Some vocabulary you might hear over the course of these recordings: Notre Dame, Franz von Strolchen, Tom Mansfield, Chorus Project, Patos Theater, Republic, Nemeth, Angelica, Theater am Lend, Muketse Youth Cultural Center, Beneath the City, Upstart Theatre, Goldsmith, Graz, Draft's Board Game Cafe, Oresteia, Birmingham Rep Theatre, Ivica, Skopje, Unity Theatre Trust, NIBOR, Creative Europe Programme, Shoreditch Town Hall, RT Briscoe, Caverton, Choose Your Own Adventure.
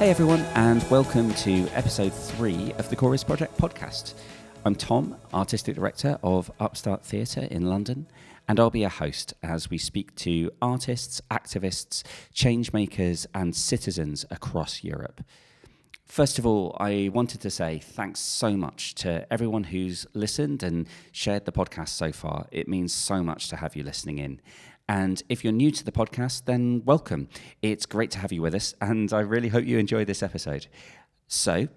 Hey everyone, and welcome to episode 3 of the Chorus Project podcast. I'm Tom, Artistic Director of Upstart Theatre in London, and I'll be your host as we speak to artists, activists, change makers and citizens across Europe. First of all, I wanted to say thanks so much to everyone who's listened and shared the podcast so far. It means so much to have you listening in. And if you're new to the podcast, then welcome. It's great to have you with us, and I really hope you enjoy this episode. So,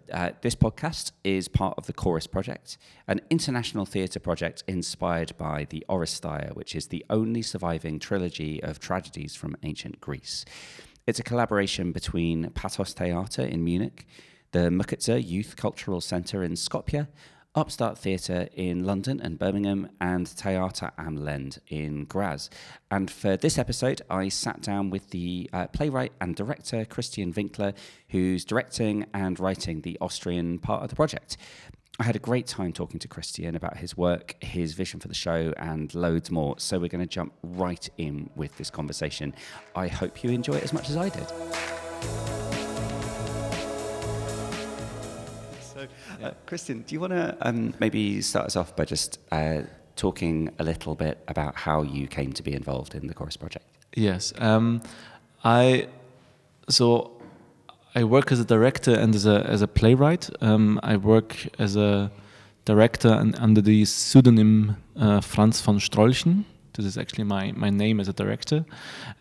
this podcast is part of the Chorus Project, an international theatre project inspired by the Oresteia, which is the only surviving trilogy of tragedies from ancient Greece. It's a collaboration between Patos Theater in Munich, the Muketse Youth Cultural Center in Skopje, Upstart Theatre in London and Birmingham, and Theater am Lend in Graz. And for this episode, I sat down with the playwright and director, Christian Winkler, who's directing and writing the Austrian part of the project. I had a great time talking to Christian about his work, his vision for the show, and loads more. So we're going to jump right in with this conversation. I hope you enjoy it as much as I did. Christian, do you want to maybe start us off by just talking a little bit about how you came to be involved in the Chorus Project? Yes. I work as a director and as a playwright. I work as a director and under the pseudonym Franz von Strolchen. This is actually my name as a director,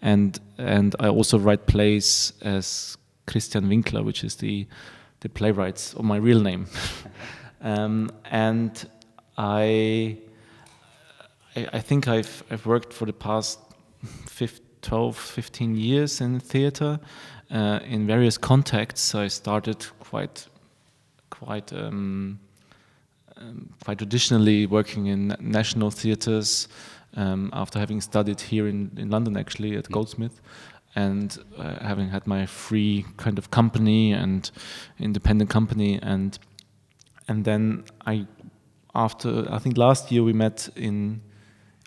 and I also write plays as Christian Winkler, which is the playwright's or my real name. And I think I've worked for the past 15 years in theatre. In various contexts, I started quite traditionally working in national theatres after having studied here in London, actually, at Goldsmith, and having had my free kind of company and independent company, and then I think last year we met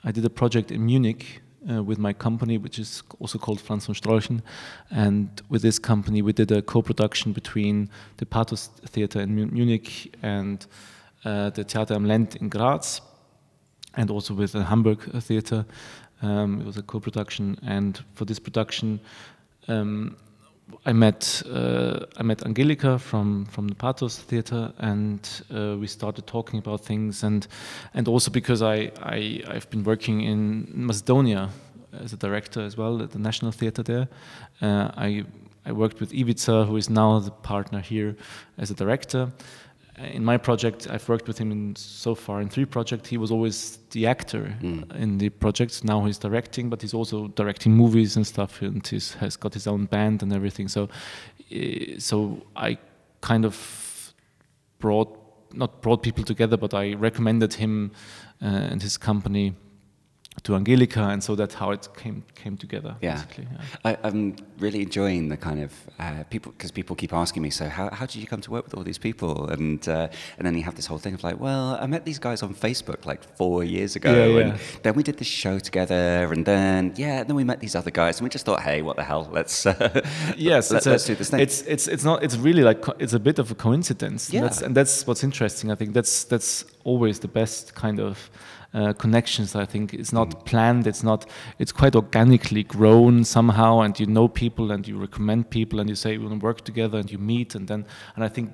I did a project in Munich with my company, which is also called Franz von Strolchen, and with this company we did a co-production between the Patos Theater in Munich and the Theater am Lend in Graz, and also with the Hamburg Theater. It was a co-production, and for this production I met Angelica from the Patos Theatre, and we started talking about things, and also because I've been working in Macedonia as a director as well at the National Theatre there. I worked with Ivica, who is now the partner here as a director. In my project, I've worked with him so far in 3 projects. He was always the actor in the projects. Now he's directing, but he's also directing movies and stuff, and he has got his own band and everything. So I kind of not brought people together, but I recommended him and his company to Angelica, and so that's how it came together. Yeah, basically. Yeah. I'm really enjoying the kind of people, because people keep asking me, so how did you come to work with all these people? And then you have this whole thing of like, well, I met these guys on Facebook like 4 years ago, and then we did this show together, and then we met these other guys, and we just thought, hey, what the hell, let's do this thing. It's a bit of a coincidence. Yeah. And that's what's interesting. I think that's always the best kind of connections. I think it's not planned. It's quite organically grown somehow, and you know people, and you recommend people, and you say we want to work together, and you meet, and I think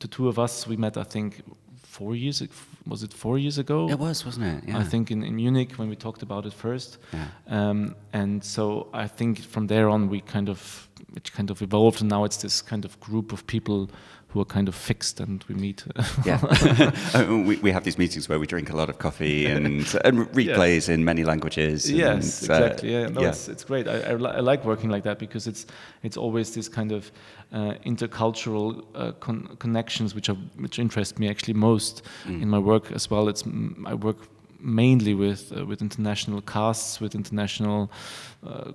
the 2 of us, we met, I think 4 years. Was it 4 years ago? It was, wasn't it? Yeah. I think in Munich when we talked about it first, and so I think from there on it kind of evolved, and now it's this kind of group of people who are kind of fixed, and we meet. We have these meetings where we drink a lot of coffee and replays in many languages. Yes, exactly. It's great. I like working like that, because it's always this kind of intercultural connections which interest me actually most in my work as well. I work mainly with international casts, with international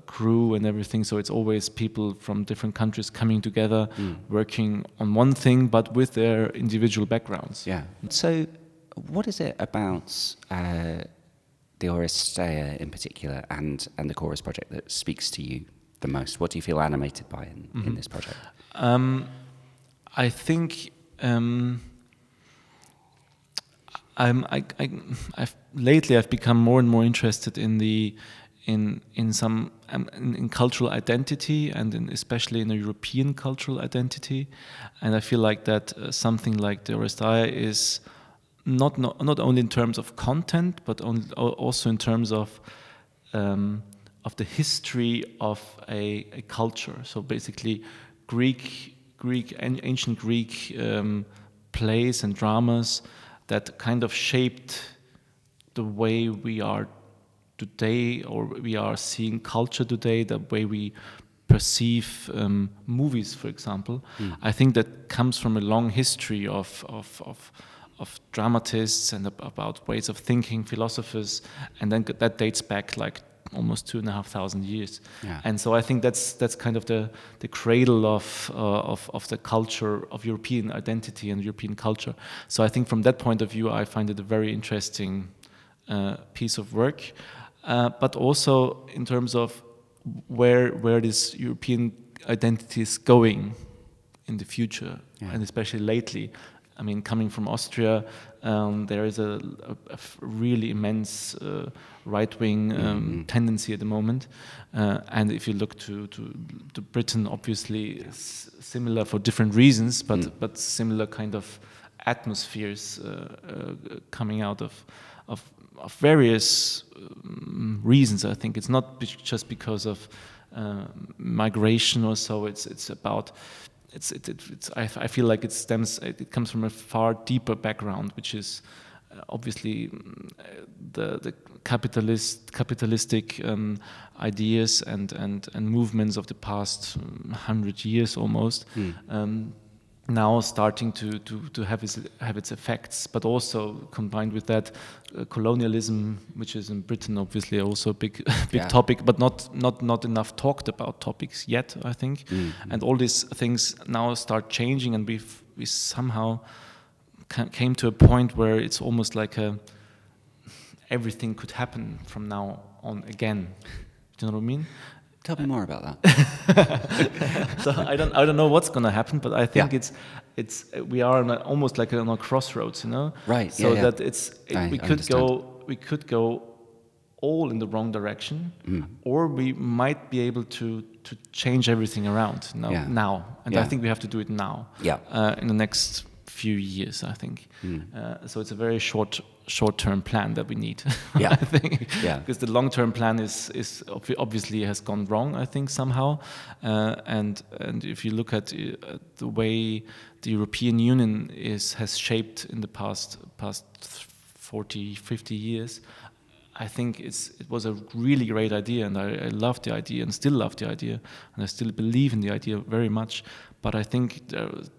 crew and everything. So it's always people from different countries coming together, working on one thing, but with their individual backgrounds. Yeah. So what is it about the Oresteia in particular and the Chorus Project that speaks to you the most? What do you feel animated by in this project? I think I've lately I've become more and more interested in the in cultural identity, and especially in a European cultural identity, and I feel like that something like the Oresteia is not only in terms of content, but also in terms of the history of a culture. So basically, Greek and ancient Greek plays and dramas that kind of shaped the way we are today, or we are seeing culture today, the way we perceive movies, for example. I think that comes from a long history of dramatists and about ways of thinking, philosophers, and then that dates back like almost 2,500 years. Yeah. And so I think that's kind of the cradle of the culture of European identity and European culture. So I think from that point of view, I find it a very interesting piece of work, but also in terms of where this European identity is going in the future, and especially lately. I mean, coming from Austria, there is a really immense right-wing tendency at the moment. And if you look to Britain, obviously it's similar for different reasons, but similar kind of atmospheres coming out of various reasons. I think it's not just because of migration or so. It's about... I feel like it comes from a far deeper background, which is obviously the capitalistic ideas and movements of the past 100 years almost. Now starting to have its effects, but also combined with that colonialism, which is in Britain obviously also a big topic, but not enough talked about topics yet, I think. And all these things now start changing, and we somehow came to a point where it's almost like everything could happen from now on again. Do you know what I mean? Tell me more about that. So I don't know what's going to happen, but I think we are almost like on a crossroads, you know. Right. So that we could go all in the wrong direction, or we might be able to change everything around now. And I think we have to do it now. Yeah. In the next few years, I think. So it's a very short-term plan that we need. I think. Because the long-term plan is obviously has gone wrong, I think, somehow. And if you look at the way the European Union has shaped in the past 40, 50 years, I think it was a really great idea, and I loved the idea and still love the idea, and I still believe in the idea very much. But I think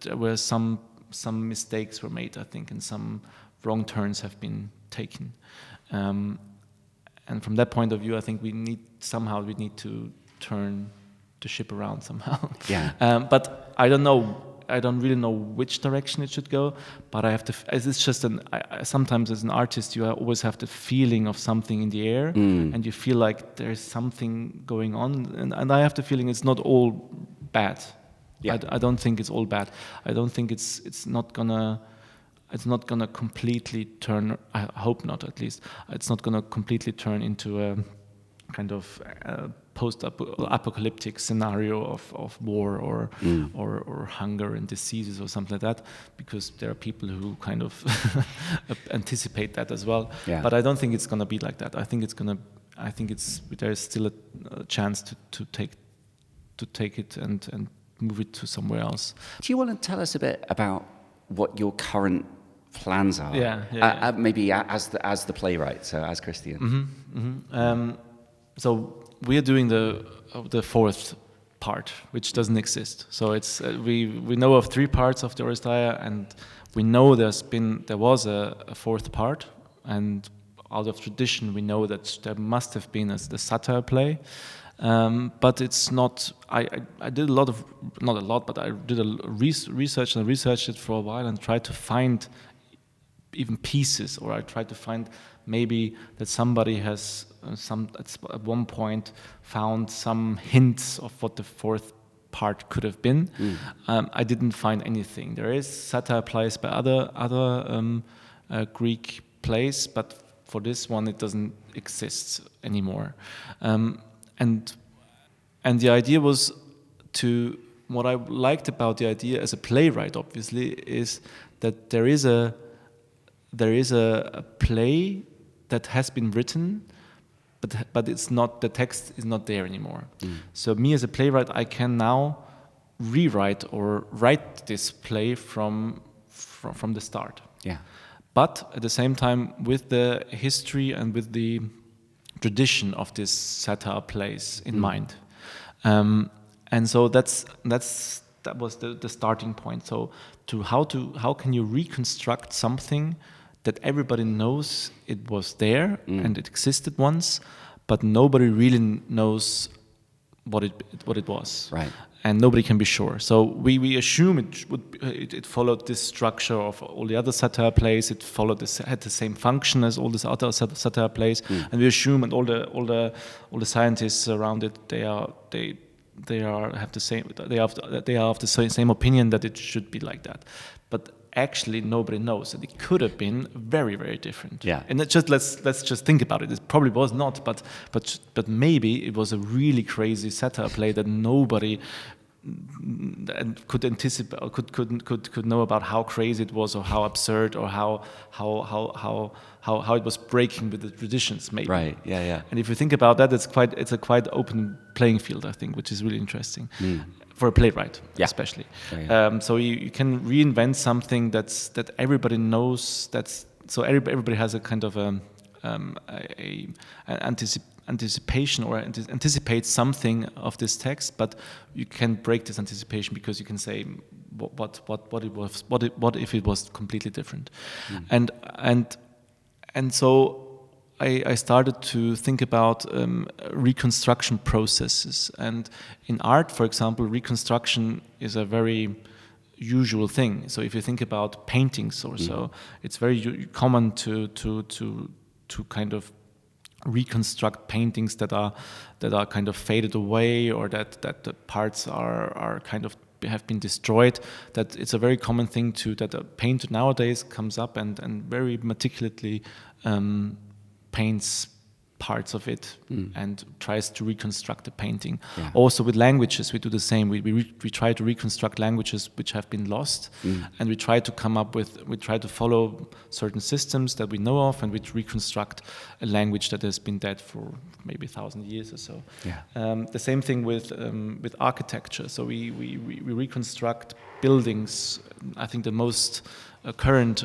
there were some mistakes were made, I think, and some wrong turns have been taken, and from that point of view, I think we need to turn the ship around somehow. But I don't know. I don't really know which direction it should go. But I have to. It's just sometimes as an artist, you always have the feeling of something in the air, and you feel like there's something going on. And I have the feeling it's not all bad. Yeah. I don't think it's all bad. I don't think it's not gonna completely turn. I hope not. At least it's not gonna completely turn into a kind of post-apocalyptic scenario of war or hunger and diseases or something like that. Because there are people who kind of anticipate that as well. Yeah. But I don't think it's gonna be like that. There's still a chance to take it and move it to somewhere else. Do you want to tell us a bit about what your current plans are? Maybe as the playwright, so as Christian. So we are doing the fourth part, which doesn't exist. So it's we know of three parts of the Oresteia, and we know there was a fourth part, and out of tradition we know that there must have been the satire play. But it's not. I did research, and I researched it for a while, and tried to find even pieces, or I tried to find maybe that somebody has at one point found some hints of what the fourth part could have been. I didn't find anything. There is satire plays by other Greek plays, but for this one it doesn't exist anymore. And the idea was to, what I liked about the idea as a playwright, obviously, is that there is a play that has been written, but it's not, the text is not there anymore. So me as a playwright, I can now rewrite or write this play from the start. Yeah. But at the same time, with the history and with the tradition of this satire plays in mind. And so that was the starting point. So how can you reconstruct something that everybody knows it was there and it existed once, but nobody really knows what it was, right? And nobody can be sure. So we assume it followed this structure of all the other satire plays. It had the same function as all these other satire plays, and we assume, and all the scientists around it, they are of the same opinion that it should be like that, but actually nobody knows, and it could have been very, very different. Yeah. And let's just think about it. It probably was not, but maybe it was a really crazy satire play that nobody could anticipate, or could know about how crazy it was, or how absurd, or how it was breaking with the traditions, maybe. Right. Yeah. Yeah. And if you think about that, it's a quite open playing field, I think, which is really interesting. For a playwright, yeah, especially. Yeah, yeah. So you can reinvent something that everybody knows. So everybody has a kind of anticipation or anticipates something of this text, but you can break this anticipation because you can say what if it was completely different, and so. I started to think about reconstruction processes, and in art, for example, reconstruction is a very usual thing. So if you think about paintings or so, it's very common to kind of reconstruct paintings that are kind of faded away, or that the parts are kind of have been destroyed. That it's a very common thing that a painter nowadays comes up and very meticulously paints parts of it and tries to reconstruct the painting. Yeah. Also with languages, we do the same. We try to reconstruct languages which have been lost, and we try to follow certain systems that we know of, and we reconstruct a language that has been dead for maybe 1,000 years or so. Yeah. The same thing with architecture. So we reconstruct buildings. I think the most current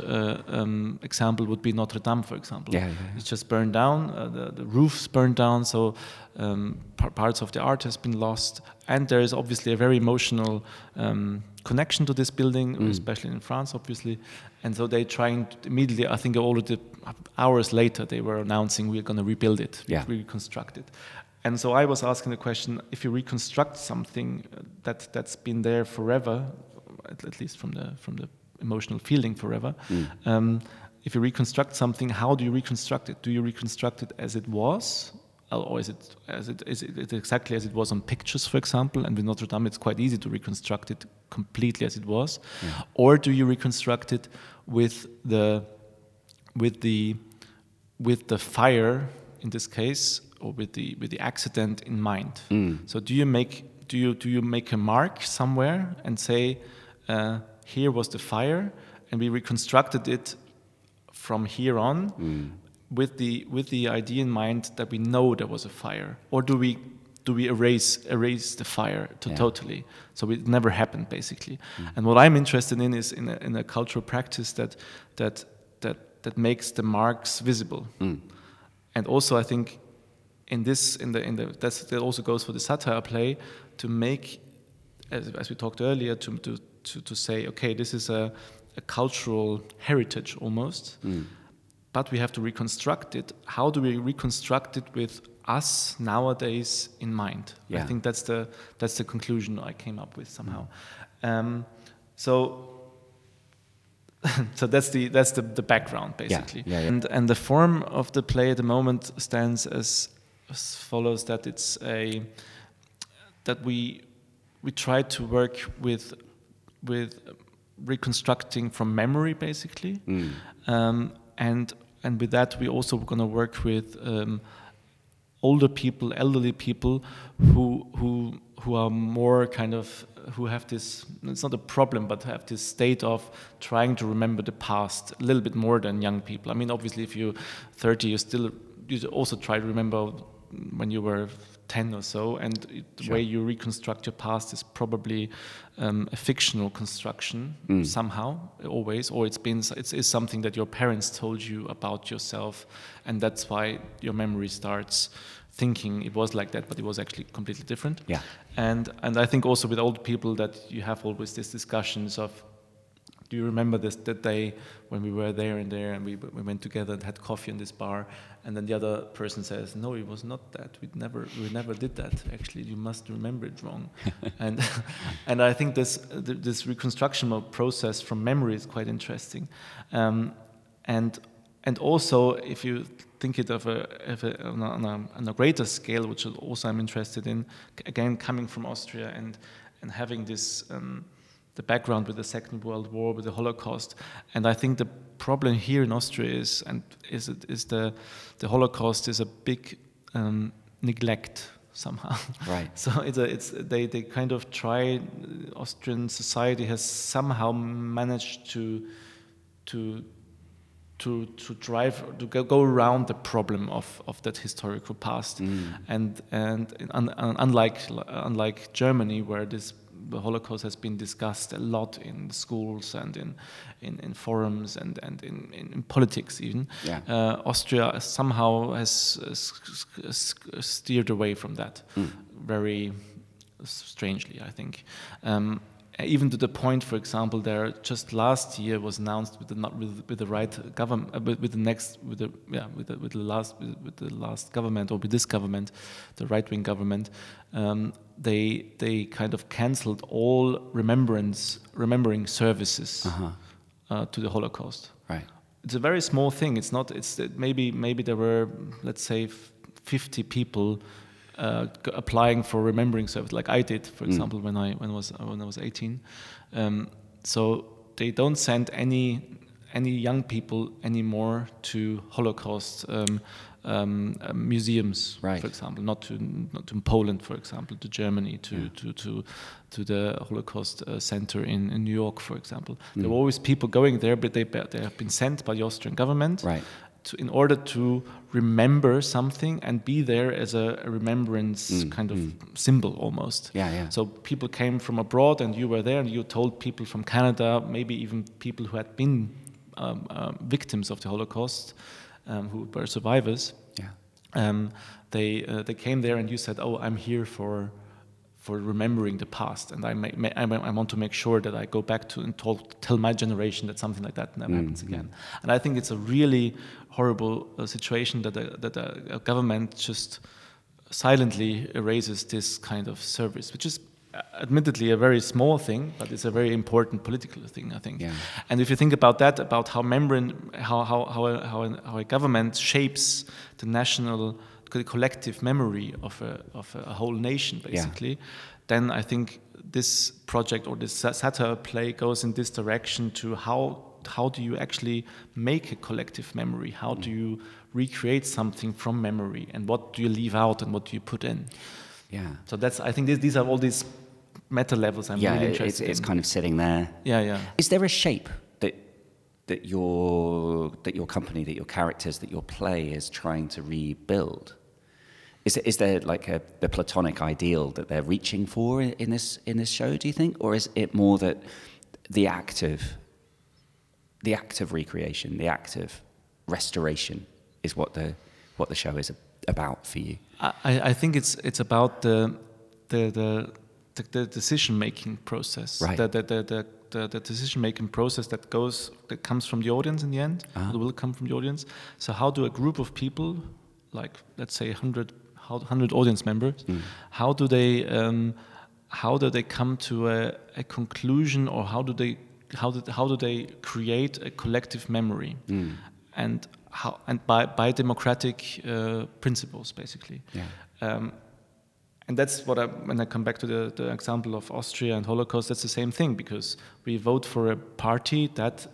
example would be Notre Dame, for example. Yeah, yeah, yeah. It's just burned down, the roof's burned down, so parts of the art has been lost. And there is obviously a very emotional connection to this building, especially in France, obviously. And so they immediately, I think already hours later, they were announcing, we're going to rebuild it, reconstruct it. And so I was asking the question, if you reconstruct something that's been there forever, at least from the emotional feeling forever. If you reconstruct something, how do you reconstruct it? Do you reconstruct it as it was, or is it exactly as it was on pictures, for example? And with Notre Dame, it's quite easy to reconstruct it completely as it was, or do you reconstruct it with the fire in this case, or with the accident in mind? So do you make a mark somewhere and say, here was the fire, and we reconstructed it from here on with the idea in mind that we know there was a fire? Or do we erase the fire totally, so it never happened, basically? And what I'm interested in is in a cultural practice that makes the marks visible. And also, I think that also goes for the satire play, to make, as we talked earlier, to say, okay, this is a cultural heritage almost, but we have to reconstruct it. How do we reconstruct it with us nowadays in mind? Yeah. I think that's the conclusion I came up with somehow. So So that's the background basically. Yeah, yeah, yeah. And the form of the play at the moment stands as follows, that it's we try to work with reconstructing from memory basically, and with that we're also going to work with older people, elderly people who are more kind of, who have this, it's not a problem, but have this state of trying to remember the past a little bit more than young people. I mean, obviously if you're 30, you also try to remember when you were 10 or so, and the way you reconstruct your past is probably a fictional construction somehow, always, or it's something that your parents told you about yourself, and that's why your memory starts thinking it was like that, but it was actually completely different. Yeah. And I think also with old people that you have always these discussions of, do you remember that day when we were there and we went together and had coffee in this bar? And then the other person says, no, it was not that. We never did that. Actually, you must remember it wrong. and I think this reconstruction process from memory is quite interesting. And also, if you think it on a greater scale, which also I'm interested in, again coming from Austria and having this. The background with the Second World War, with the Holocaust, and I think the problem here in Austria is the Holocaust is a big neglect somehow. Right. So they kind of try. Austrian society has somehow managed to go around the problem of that historical past, and unlike Germany, where the Holocaust has been discussed a lot in schools and in forums and in politics even. Yeah. Austria somehow has steered away from that very strangely, I think. Even to the point, for example, there just last year was announced with this government, the right-wing government, they kind of cancelled all remembering services to the Holocaust. Right. It's a very small thing. It's not. It's maybe there were, let's say, 50 people. Applying for remembering service, like I did, for example, when I was 18. So they don't send any young people anymore to Holocaust museums, right. For example, not to Poland, for example, to Germany, to the Holocaust center in New York, for example. There were always people going there, but they have been sent by the Austrian government. Right. In order to remember something and be there as a remembrance kind of symbol almost. Yeah, yeah. So people came from abroad and you were there and you told people from Canada, maybe even people who had been victims of the Holocaust, who were survivors. Yeah. They came there and you said, oh, I'm here for remembering the past, and I want to make sure that I go back to and tell my generation that something like that never happens again. And I think it's a really horrible situation that a government just silently erases this kind of service, which is admittedly a very small thing, but it's a very important political thing, I think. Yeah. And if you think about that, about how a government shapes the national, the collective memory of a whole nation, basically, then I think this project or this satire play goes in this direction to how do you actually make a collective memory? How do you recreate something from memory? And what do you leave out and what do you put in? Yeah. So that's, I think these are all these meta levels I'm really interested in. Yeah, it's kind of sitting there. Yeah, yeah. Is there a shape that your company, that your characters, that your play is trying to rebuild? Is there like the platonic ideal that they're reaching for in this show, do you think? Or is it more that the act of recreation, the act of restoration is what the show is about for you? I think it's about the decision-making process. Right. The decision-making process that comes from the audience in the end, that will come from the audience. So how do a group of people, like let's say 100 audience members, how do they come to a conclusion, or how do they how do they create a collective memory, and how, and by democratic principles, basically. Yeah. And that's what when I come back to the example of Austria and Holocaust, that's the same thing, because we vote for a party that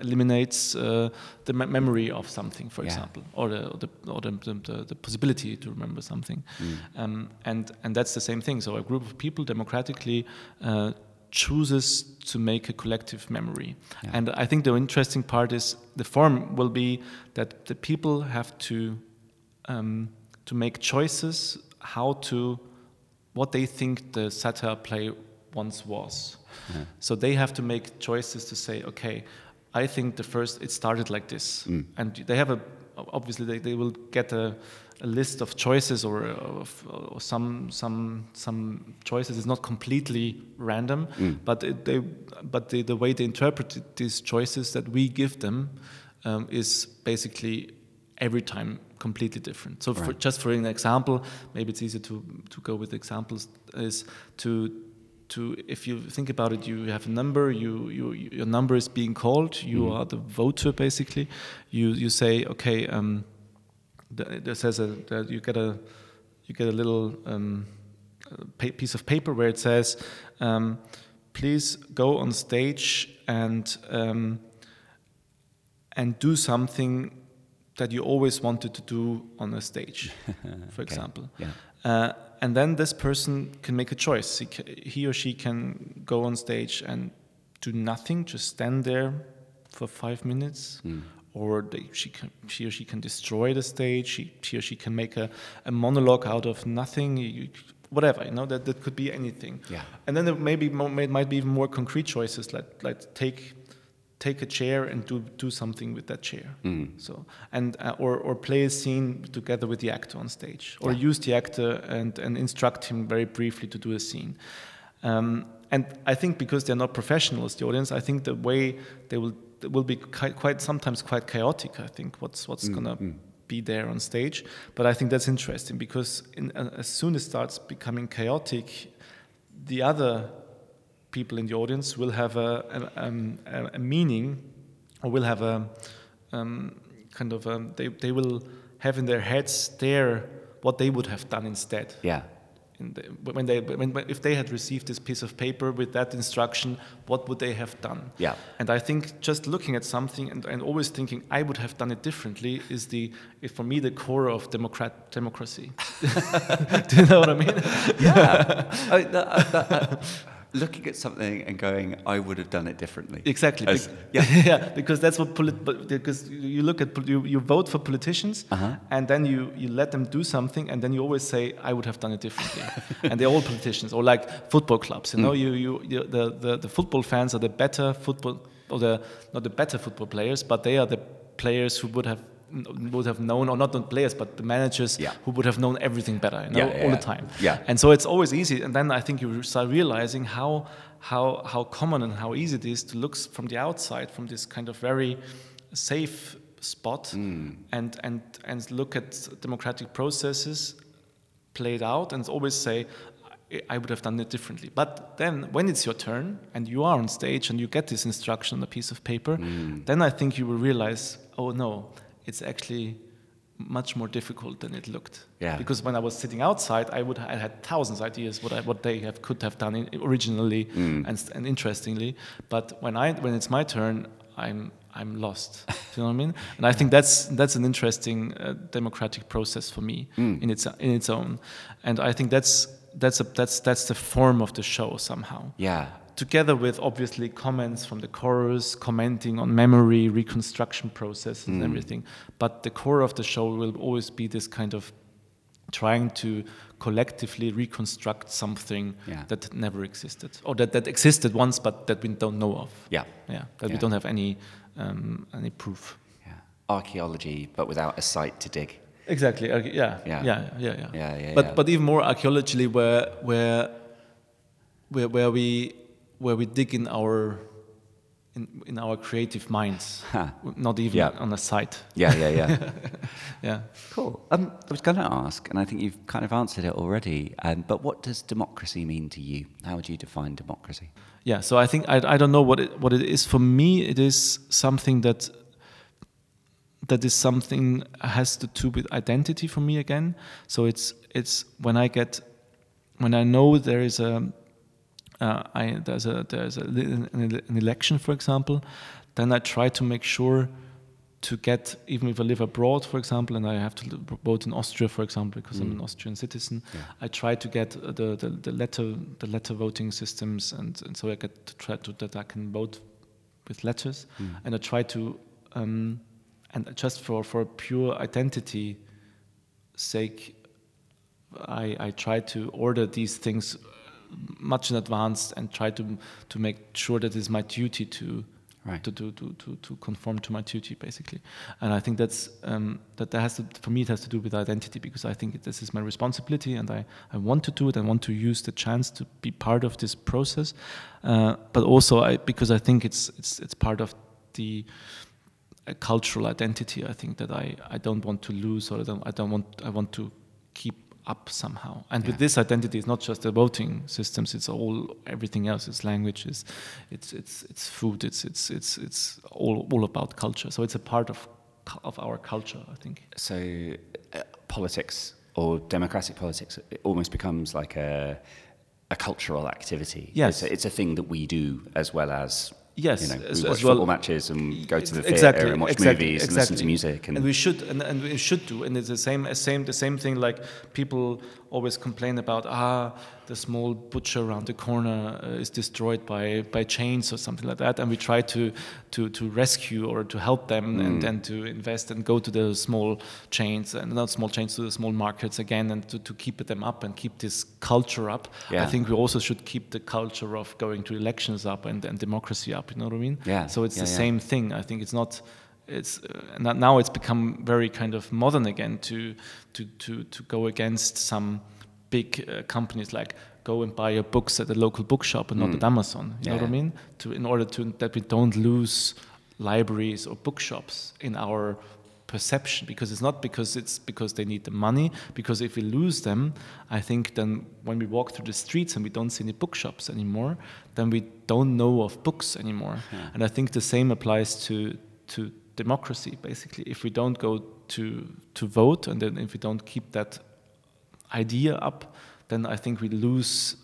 eliminates the memory of something, for example, or the possibility to remember something. And that's the same thing. So a group of people democratically chooses to make a collective memory. Yeah. And I think the interesting part is the form will be that the people have to make choices how to what they think the satire play once was. Yeah. So they have to make choices to say, okay, I think it started like this. And they have obviously they will get a list of choices or some choices. It's not completely random, but the way they interpret these choices that we give them is basically every time completely different. So for an example, maybe it's easier to go with examples, is to if you think about it, you have a number, your number is being called, you are the voter basically. You say, okay, you get a little piece of paper where it says, please go on stage and do something that you always wanted to do on a stage, for example. Yeah. And then this person can make a choice. He or she can go on stage and do nothing, just stand there for 5 minutes, or she or she can destroy the stage, he or she can make a monologue out of nothing, whatever, that could be anything. Yeah. And then there might be even more concrete choices, like take a chair and do something with that chair. So or play a scene together with the actor on stage, or use the actor and instruct him very briefly to do a scene. And I think because they're not professionals, the audience, I think the way will be quite chaotic. I think what's gonna be there on stage. But I think that's interesting because as soon as it starts becoming chaotic, the other people in the audience will have a meaning, or will have they will have in their heads there what they would have done instead. Yeah. If they had received this piece of paper with that instruction, what would they have done? Yeah. And I think just looking at something and always thinking I would have done it differently is for me the core of democracy. Do you know what I mean? Yeah. Looking at something and going, I would have done it differently. Exactly. Because that's what because you look at you vote for politicians, and then you let them do something, and then you always say, I would have done it differently. And they're all politicians, or like football clubs. The football fans are the better football, or not the better football players, but they are the players who would have known, or not the players, but the managers who would have known everything better, all the time. Yeah. And so it's always easy. And then I think you start realizing how common and how easy it is to look from the outside, from this kind of very safe spot, and look at democratic processes played out and always say, I would have done it differently. But then when it's your turn and you are on stage and you get this instruction on a piece of paper, then I think you will realize, oh no, it's actually much more difficult than it looked. Yeah. Because when I was sitting outside, I had thousands of ideas what they could have done originally and interestingly. But when it's my turn, I'm lost. Do you know what I mean? And I think that's an interesting democratic process for me in its own. And I think that's the form of the show somehow. Yeah. Together with obviously comments from the chorus, commenting on memory, reconstruction processes and everything. But the core of the show will always be this kind of trying to collectively reconstruct something that never existed, or that existed once but that we don't know of. Yeah. Yeah. We don't have any proof. Yeah. Archaeology but without a site to dig. Exactly. Yeah. But even more archaeologically where we dig in our in our creative minds, not even on a site. Yeah. Cool. I was going to ask, and I think you've kind of answered it already, but what does democracy mean to you? How would you define democracy? Yeah, so I think, I don't know what it is. For me, it is something that is something has to do with identity for me again. So it's when I know there is an election, for example, then I try to make sure to get, even if I live abroad, for example, and I have to vote in Austria, for example, because I'm an Austrian citizen, I try to get the letter voting systems, and so I get to try to that I can vote with letters, and I try to and just for pure identity sake, I try to order these things much in advance and try to make sure that it's my duty to conform to my duty, basically. And I think that's for me it has to do with identity, because I think this is my responsibility, and I want to do it. I want to use the chance to be part of this process, but also because I think it's part of the cultural identity. I think that I don't want to lose, or I want to keep up somehow. And with this identity, it's not just the voting systems, it's everything else. It's languages, it's food, it's all about culture. So it's a part of our culture, I think. So politics, or democratic politics, it almost becomes like a cultural activity. Yes. It's a thing that we do, as well as we watch football matches and go to the theatre and watch movies and listen to music, and we should and we should do. And it's the same thing. Like, people always complain about the small butcher around the corner is destroyed by chains or something like that, and we try to rescue or to help them, and to invest and go to the small chains and not small chains to the small markets again, and to keep them up and keep this culture up. Yeah. I think we also should keep the culture of going to elections up and democracy up. You know what I mean? Yeah. So it's the same thing. I think it's not. It's now it's become very kind of modern again to go against some big companies, like go and buy your books at the local bookshop and not at Amazon. You know what I mean? In order that we don't lose libraries or bookshops in our perception, because it's because they need the money. Because if we lose them, I think then when we walk through the streets and we don't see any bookshops anymore, then we don't know of books anymore. Yeah. And I think the same applies to democracy, basically. If we don't go to vote, and then if we don't keep that idea up, then I think we lose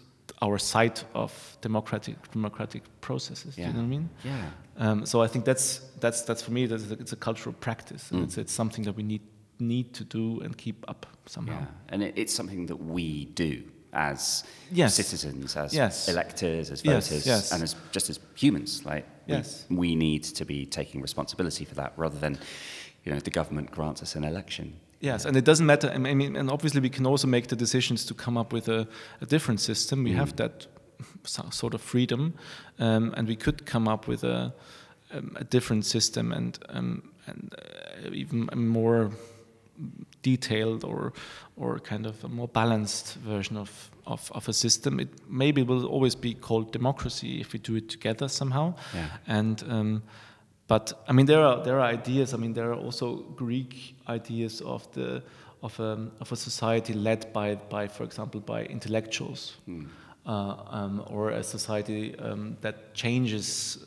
our sight of democratic processes. Do you know what I mean? Yeah. So I think that's for me. It's a cultural practice, and it's something that we need to do and keep up somehow. Yeah. And it's something that we do as citizens, as electors, as voters, and as just as humans. Like we need to be taking responsibility for that, rather than the government grants us an election. Yes, and it doesn't matter. I mean, and obviously we can also make the decisions to come up with a different system. We have that sort of freedom, and we could come up with a different system and even a more detailed or kind of a more balanced version of a system. It maybe will always be called democracy if we do it together somehow. Yeah. And but I mean, there are ideas. I mean, there are also Greek ideas of a society led by, for example, by intellectuals, or a society that changes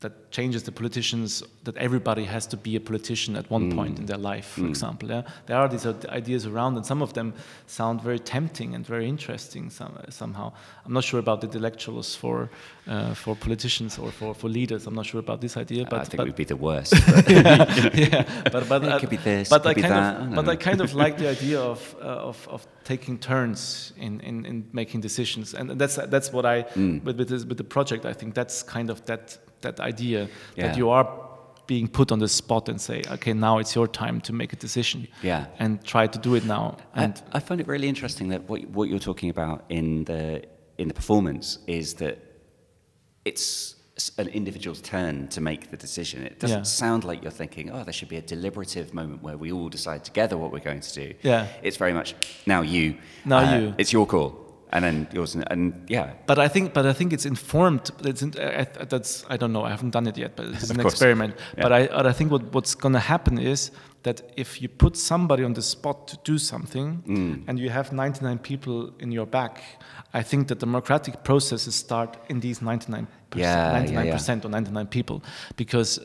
that changes the politicians. That everybody has to be a politician at one point in their life, for example. Yeah? There are these ideas around, and some of them sound very tempting and very interesting. Somehow, I'm not sure about the intellectuals for politicians or for leaders. I'm not sure about this idea. But I think we'd be the worst. But it could be this. But I kind of like the idea of taking turns in making decisions, and that's what I with the project. I think that's kind of that idea that you are being put on the spot and say, okay, now it's your time to make a decision, and try to do it now. And I find it really interesting that what you're talking about in the performance is that it's an individual's turn to make the decision. It doesn't sound like you're thinking, there should be a deliberative moment where we all decide together what we're going to do. It's very much, now you. It's your call. And then it was, yeah. But I think it's informed. I don't know. I haven't done it yet, but it's an experiment. Yeah. But I think what's going to happen is that if you put somebody on the spot to do something, and you have 99 people in your back, I think that democratic processes start in these 99% or 99 people, because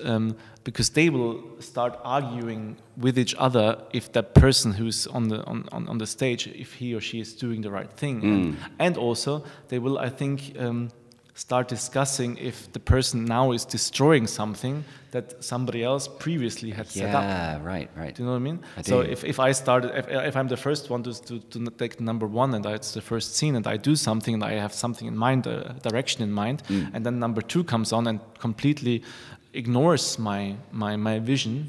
they will start arguing with each other if that person who's on the stage, if he or she is doing the right thing, and also they will, I think, start discussing if the person now is destroying something that somebody else previously had set up. Yeah, right. Do you know what I mean? So if I'm the first one to take number one, and it's the first scene, and I do something, and I have something in mind, a direction in mind, and then number two comes on and completely ignores my vision,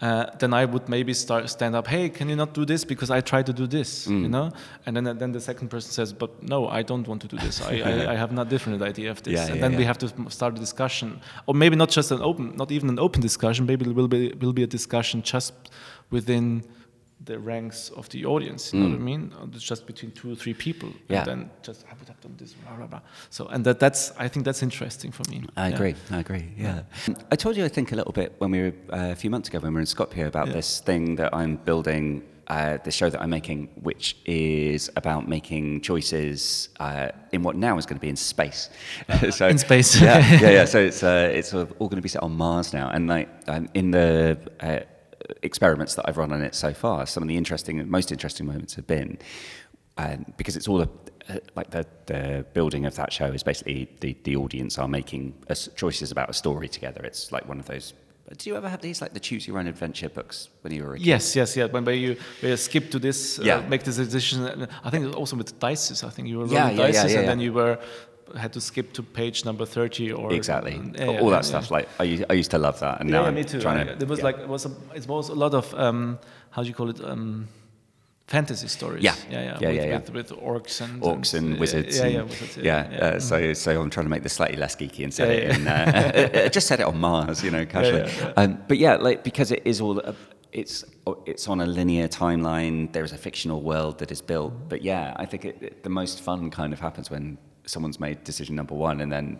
then I would maybe stand up, hey, can you not do this, because I tried to do this, you know? And then the second person says, but no, I don't want to do this. I have a different idea of this. And then we have to start a discussion, or maybe not just an open discussion, maybe it will be a discussion just within the ranks of the audience, you know what I mean? It's just between two or three people, and then just, I would have done this, blah, blah, blah. So, and I think that's interesting for me. I agree, yeah. I told you, I think, a little bit when we were, a few months ago, when we were in Skopje, about this thing that I'm building, the show that I'm making, which is about making choices in what now is going to be in space. So, in space. Yeah. So it's sort of all going to be set on Mars now. And like, I'm in the... experiments that I've run on it so far, some of the most interesting moments have been because it's all the building of that show is basically the audience are making choices about a story together. It's like one of those. Do you ever have these, like the Choose Your Own Adventure books when you were a kid? Yes. When you skip to this, make this decision. I think also with dices. I think you were rolling dices, and then you were. Had to skip to page number 30 or exactly all that stuff. Like I used to love that, and now I'm me too. It was a lot of how do you call it? Fantasy stories. With orcs and wizards. So I'm trying to make this slightly less geeky and set it in. Just set it on Mars, you know, casually. Because it is all. It's on a linear timeline. There is a fictional world that is built, but I think the most fun kind of happens when someone's made decision number one, and then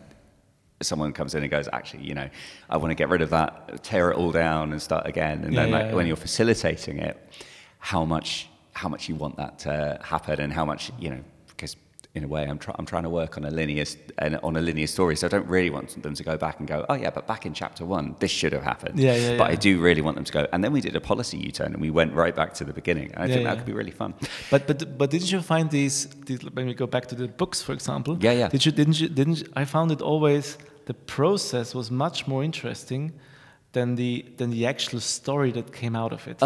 someone comes in and goes, actually, you know, I want to get rid of that, tear it all down and start again. And when you're facilitating it, how much you want that to happen, and how much, you know, because in a way I'm trying to work on a linear story. So I don't really want them to go back and go, oh yeah, but back in chapter one, this should have happened. But I do really want them to go, and then we did a policy U-turn and we went right back to the beginning. And I think that could be really fun. But didn't you find these when we go back to the books, for example? Yeah. Didn't you, I found it always, the process was much more interesting than the actual story that came out of it.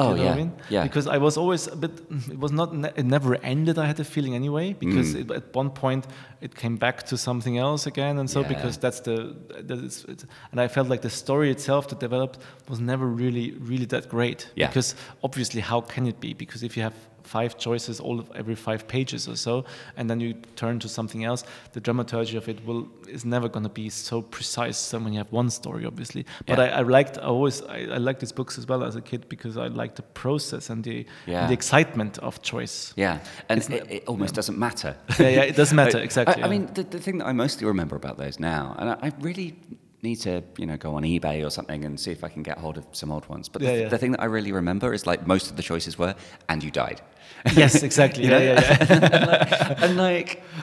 Because I was always a bit, it never ended, I had the feeling anyway, because at one point it came back to something else again, and so because and I felt like the story itself that developed was never really that great, because obviously how can it be, because if you have five choices every 5 pages or so, and then you turn to something else, the dramaturgy of it is never going to be so precise when you have one story, obviously. But I liked these books as well as a kid, because I liked the process and the excitement of choice. Yeah, and it almost doesn't matter. It doesn't matter, exactly. I mean, the thing that I mostly remember about those now, and I really need to, you know, go on eBay or something and see if I can get hold of some old ones. But the thing that I really remember is, like, most of the choices were, and you died. Yes, exactly.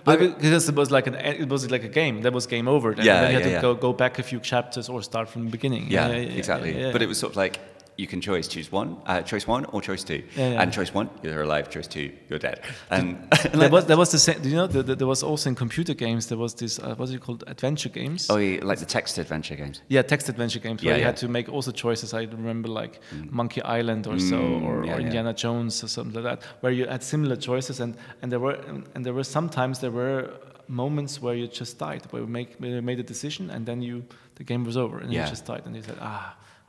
Because it was like a game. That was game over. And then you had to go back a few chapters or start from the beginning. Yeah, exactly. But it was sort of like, you can choose one or choice two. And choice one, you're alive. Choice two, you're dead. And there was the same. You know, there was also in computer games. There was this what is it called? Adventure games. Oh, like the text adventure games. Yeah, text adventure games. Where you had to make also choices. I remember like Monkey Island or Indiana Jones or something like that, where you had similar choices, and there were sometimes there were moments where you just died, where you made a decision, and then the game was over, and you just died, and you said,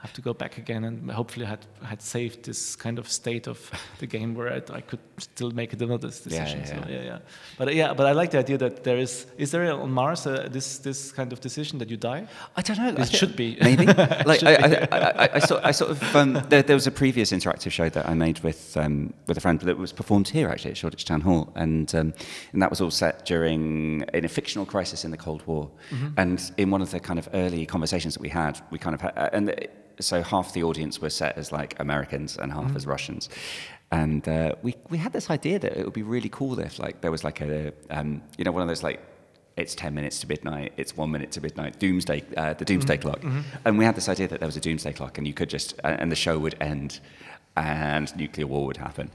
have to go back again, and hopefully had saved this kind of state of the game where I could still make another decision. But I like the idea that there is there on Mars this kind of decision that you die? I don't know. It should be, maybe. Like I sort of there was a previous interactive show that I made with a friend that was performed here actually at Shoreditch Town Hall, and that was all set in a fictional crisis in the Cold War, and in one of the kind of early conversations that we had, and so half the audience were set as like Americans and half as Russians, and we had this idea that it would be really cool if like there was like a one of those like it's 10 minutes to midnight, it's 1 minute to midnight, the doomsday clock, and we had this idea that there was a doomsday clock and you could just and the show would end and nuclear war would happen.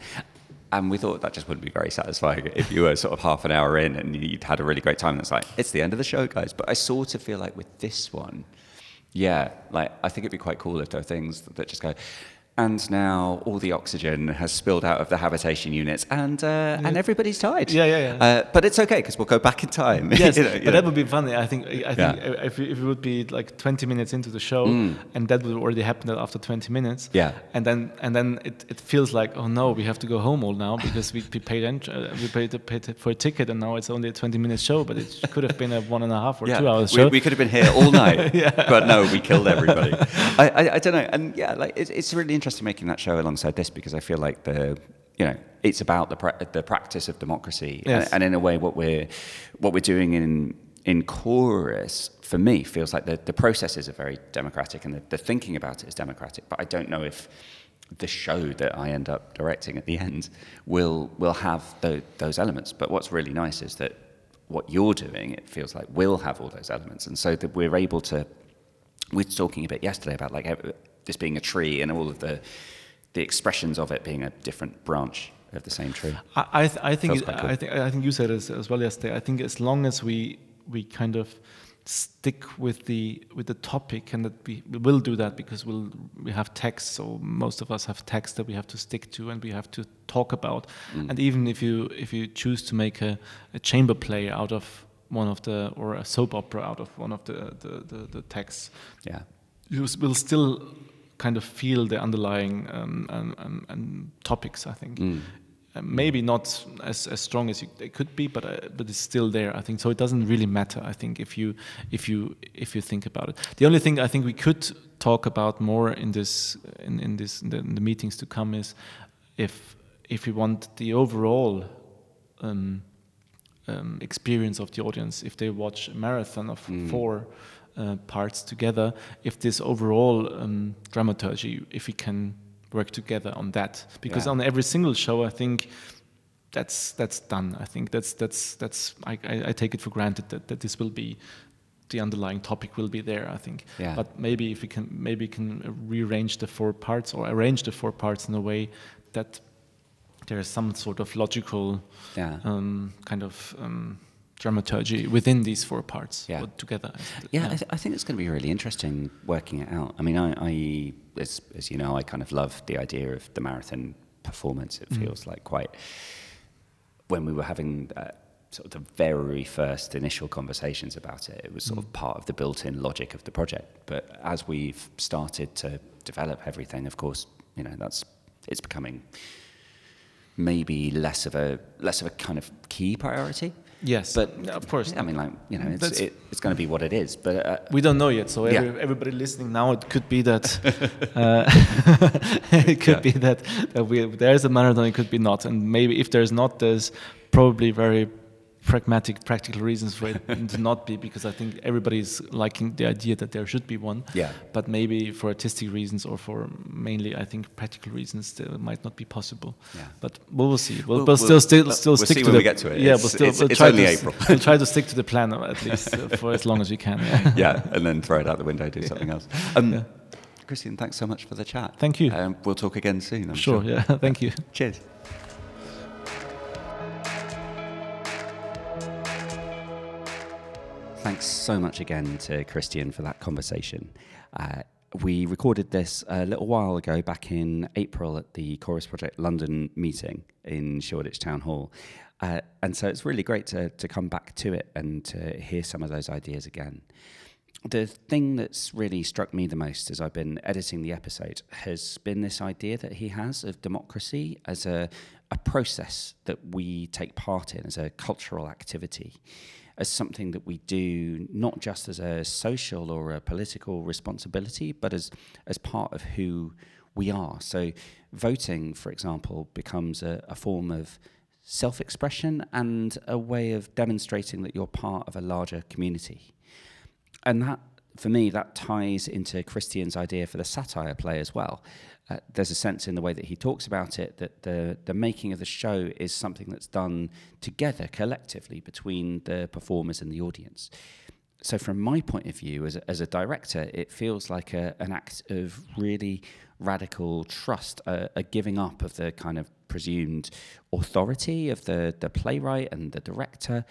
And we thought that just wouldn't be very satisfying if you were sort of half an hour in and you'd had a really great time. And it's like, it's the end of the show, guys. But I sort of feel like with this one, I think it'd be quite cool if there are things that just go, and now all the oxygen has spilled out of the habitation units and everybody's tied. But it's okay because we'll go back in time. Yes, but that would be funny. I think if it would be like 20 minutes into the show and that would already happen after 20 minutes. Yeah. And then it feels like, oh no, we have to go home all now because we paid for a ticket and now it's only a 20-minute show, but it could have been a 1.5 or 2 hour show. We could have been here all night, but no, we killed everybody. I don't know. And it's really interesting making that show alongside this because I feel like it's about the practice of democracy, and in a way what we're doing in Chorus for me feels like the processes are very democratic and the thinking about it is democratic, but I don't know if the show that I end up directing at the end will have those elements. But what's really nice is that what you're doing, it feels like, will have all those elements, and so that we're able to. We're talking a bit yesterday about like this being a tree and all of the expressions of it being a different branch of the same tree. I think you said it as well yesterday. I think as long as we kind of stick with the topic, and that we will do that because we have text, so most of us have text that we have to stick to and we have to talk about. And even if you choose to make a chamber play out of one of the, or a soap opera out of one of the texts, you will still kind of feel the underlying topics, I think. Maybe not as strong as it could be, but it's still there, I think. So it doesn't really matter, I think, if you think about it. The only thing I think we could talk about more in the meetings to come is if we want the overall experience of the audience, if they watch a marathon of four parts together, if this overall dramaturgy, if we can work together on that, because on every single show, I think that's done. I think that's. I take it for granted that this will be the underlying topic will be there. I think, but maybe if we can, rearrange the four parts or arrange the four parts in a way that there is some sort of logical dramaturgy within these four parts together. I think it's going to be really interesting working it out. I mean, I as you know, I kind of love the idea of the marathon performance. It feels like quite... When we were having sort of the very first initial conversations about it, it was sort of part of the built-in logic of the project. But as we've started to develop everything, of course, it's becoming... maybe less of a kind of key priority. Yes, but of course. I mean, it's going to be what it is. But we don't know yet. So everybody listening now, it could be that there is a marathon. It could be not, and maybe if there is not, there's probably very practical reasons for it to not be, because I think everybody's liking the idea that there should be one. Yeah. But maybe for artistic reasons, or for mainly, I think, practical reasons, that might not be possible. Yeah. But we'll see. We'll stick to it. We'll see when we get to it. Yeah, April. We'll try to stick to the plan at least for as long as we can. Yeah. And then throw it out the window, do something else. Christian, thanks so much for the chat. Thank you. We'll talk again soon, I'm sure. Sure, yeah. Thank you. Cheers. Thanks so much again to Christian for that conversation. We recorded this a little while ago, back in April, at the Chorus Project London meeting in Shoreditch Town Hall. And so it's really great to come back to it and to hear some of those ideas again. the thing that's really struck me the most as I've been editing the episode has been this idea that he has of democracy as a process that we take part in, as a cultural activity, as something that we do not just as a social or a political responsibility, but as part of who we are. So voting, for example, becomes a form of self-expression and a way of demonstrating that you're part of a larger community. And that, for me, that ties into Christian's idea for the satire play as well. There's a sense in the way that he talks about it that the making of the show is something that's done together, collectively, between the performers and the audience. So from my point of view, as a director, it feels like an act of really radical trust, a giving up of the kind of presumed authority of the playwright and the director,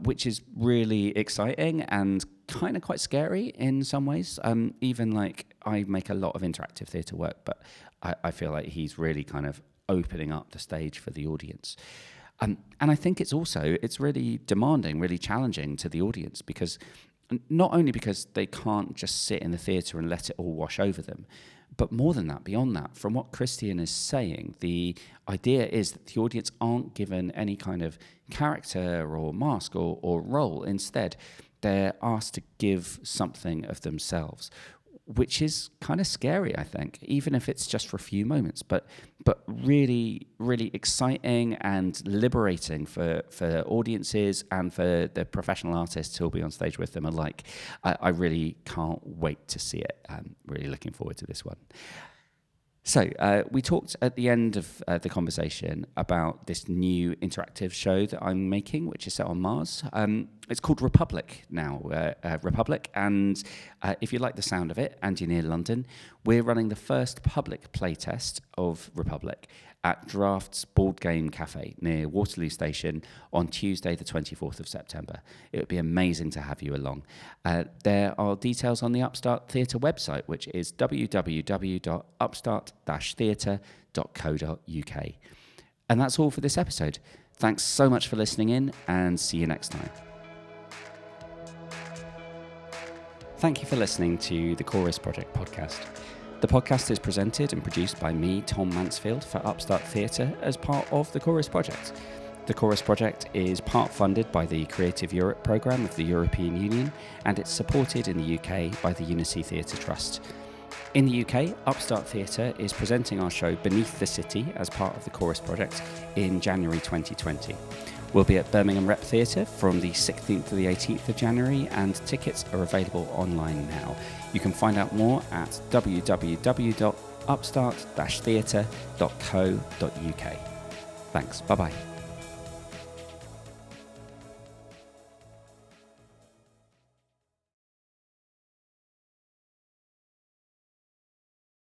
which is really exciting and kind of quite scary in some ways. Even like I make a lot of interactive theatre work, but I feel like he's really kind of opening up the stage for the audience. And I think it's really demanding, really challenging to the audience, because not only because they can't just sit in the theatre and let it all wash over them, but more than that, beyond that, from what Christian is saying, the idea is that the audience aren't given any kind of character or mask or role. Instead, they're asked to give something of themselves, which is kind of scary, I think, even if it's just for a few moments, but really, really exciting and liberating for audiences and for the professional artists who'll be on stage with them alike. I really can't wait to see it. I'm really looking forward to this one. So we talked at the end of the conversation about this new interactive show that I'm making, which is set on Mars. It's called Republic now, Republic. And if you like the sound of it and you're near London, we're running the first public playtest of Republic at Draft's Board Game Cafe near Waterloo Station on Tuesday, the 24th of September. It would be amazing to have you along. There are details on the Upstart Theatre website, which is www.upstart-theatre.co.uk. And that's all for this episode. Thanks so much for listening in, and see you next time. Thank you for listening to the Chorus Project podcast. The podcast is presented and produced by me, Tom Mansfield, for Upstart Theatre as part of the Chorus Project. The Chorus Project is part-funded by the Creative Europe Programme of the European Union, and it's supported in the UK by the Unity Theatre Trust. In the UK, Upstart Theatre is presenting our show Beneath the City as part of the Chorus Project in January 2020. We'll be at Birmingham Rep Theatre from the 16th to the 18th of January, and tickets are available online now. You can find out more at www.upstart-theatre.co.uk. Thanks, bye-bye.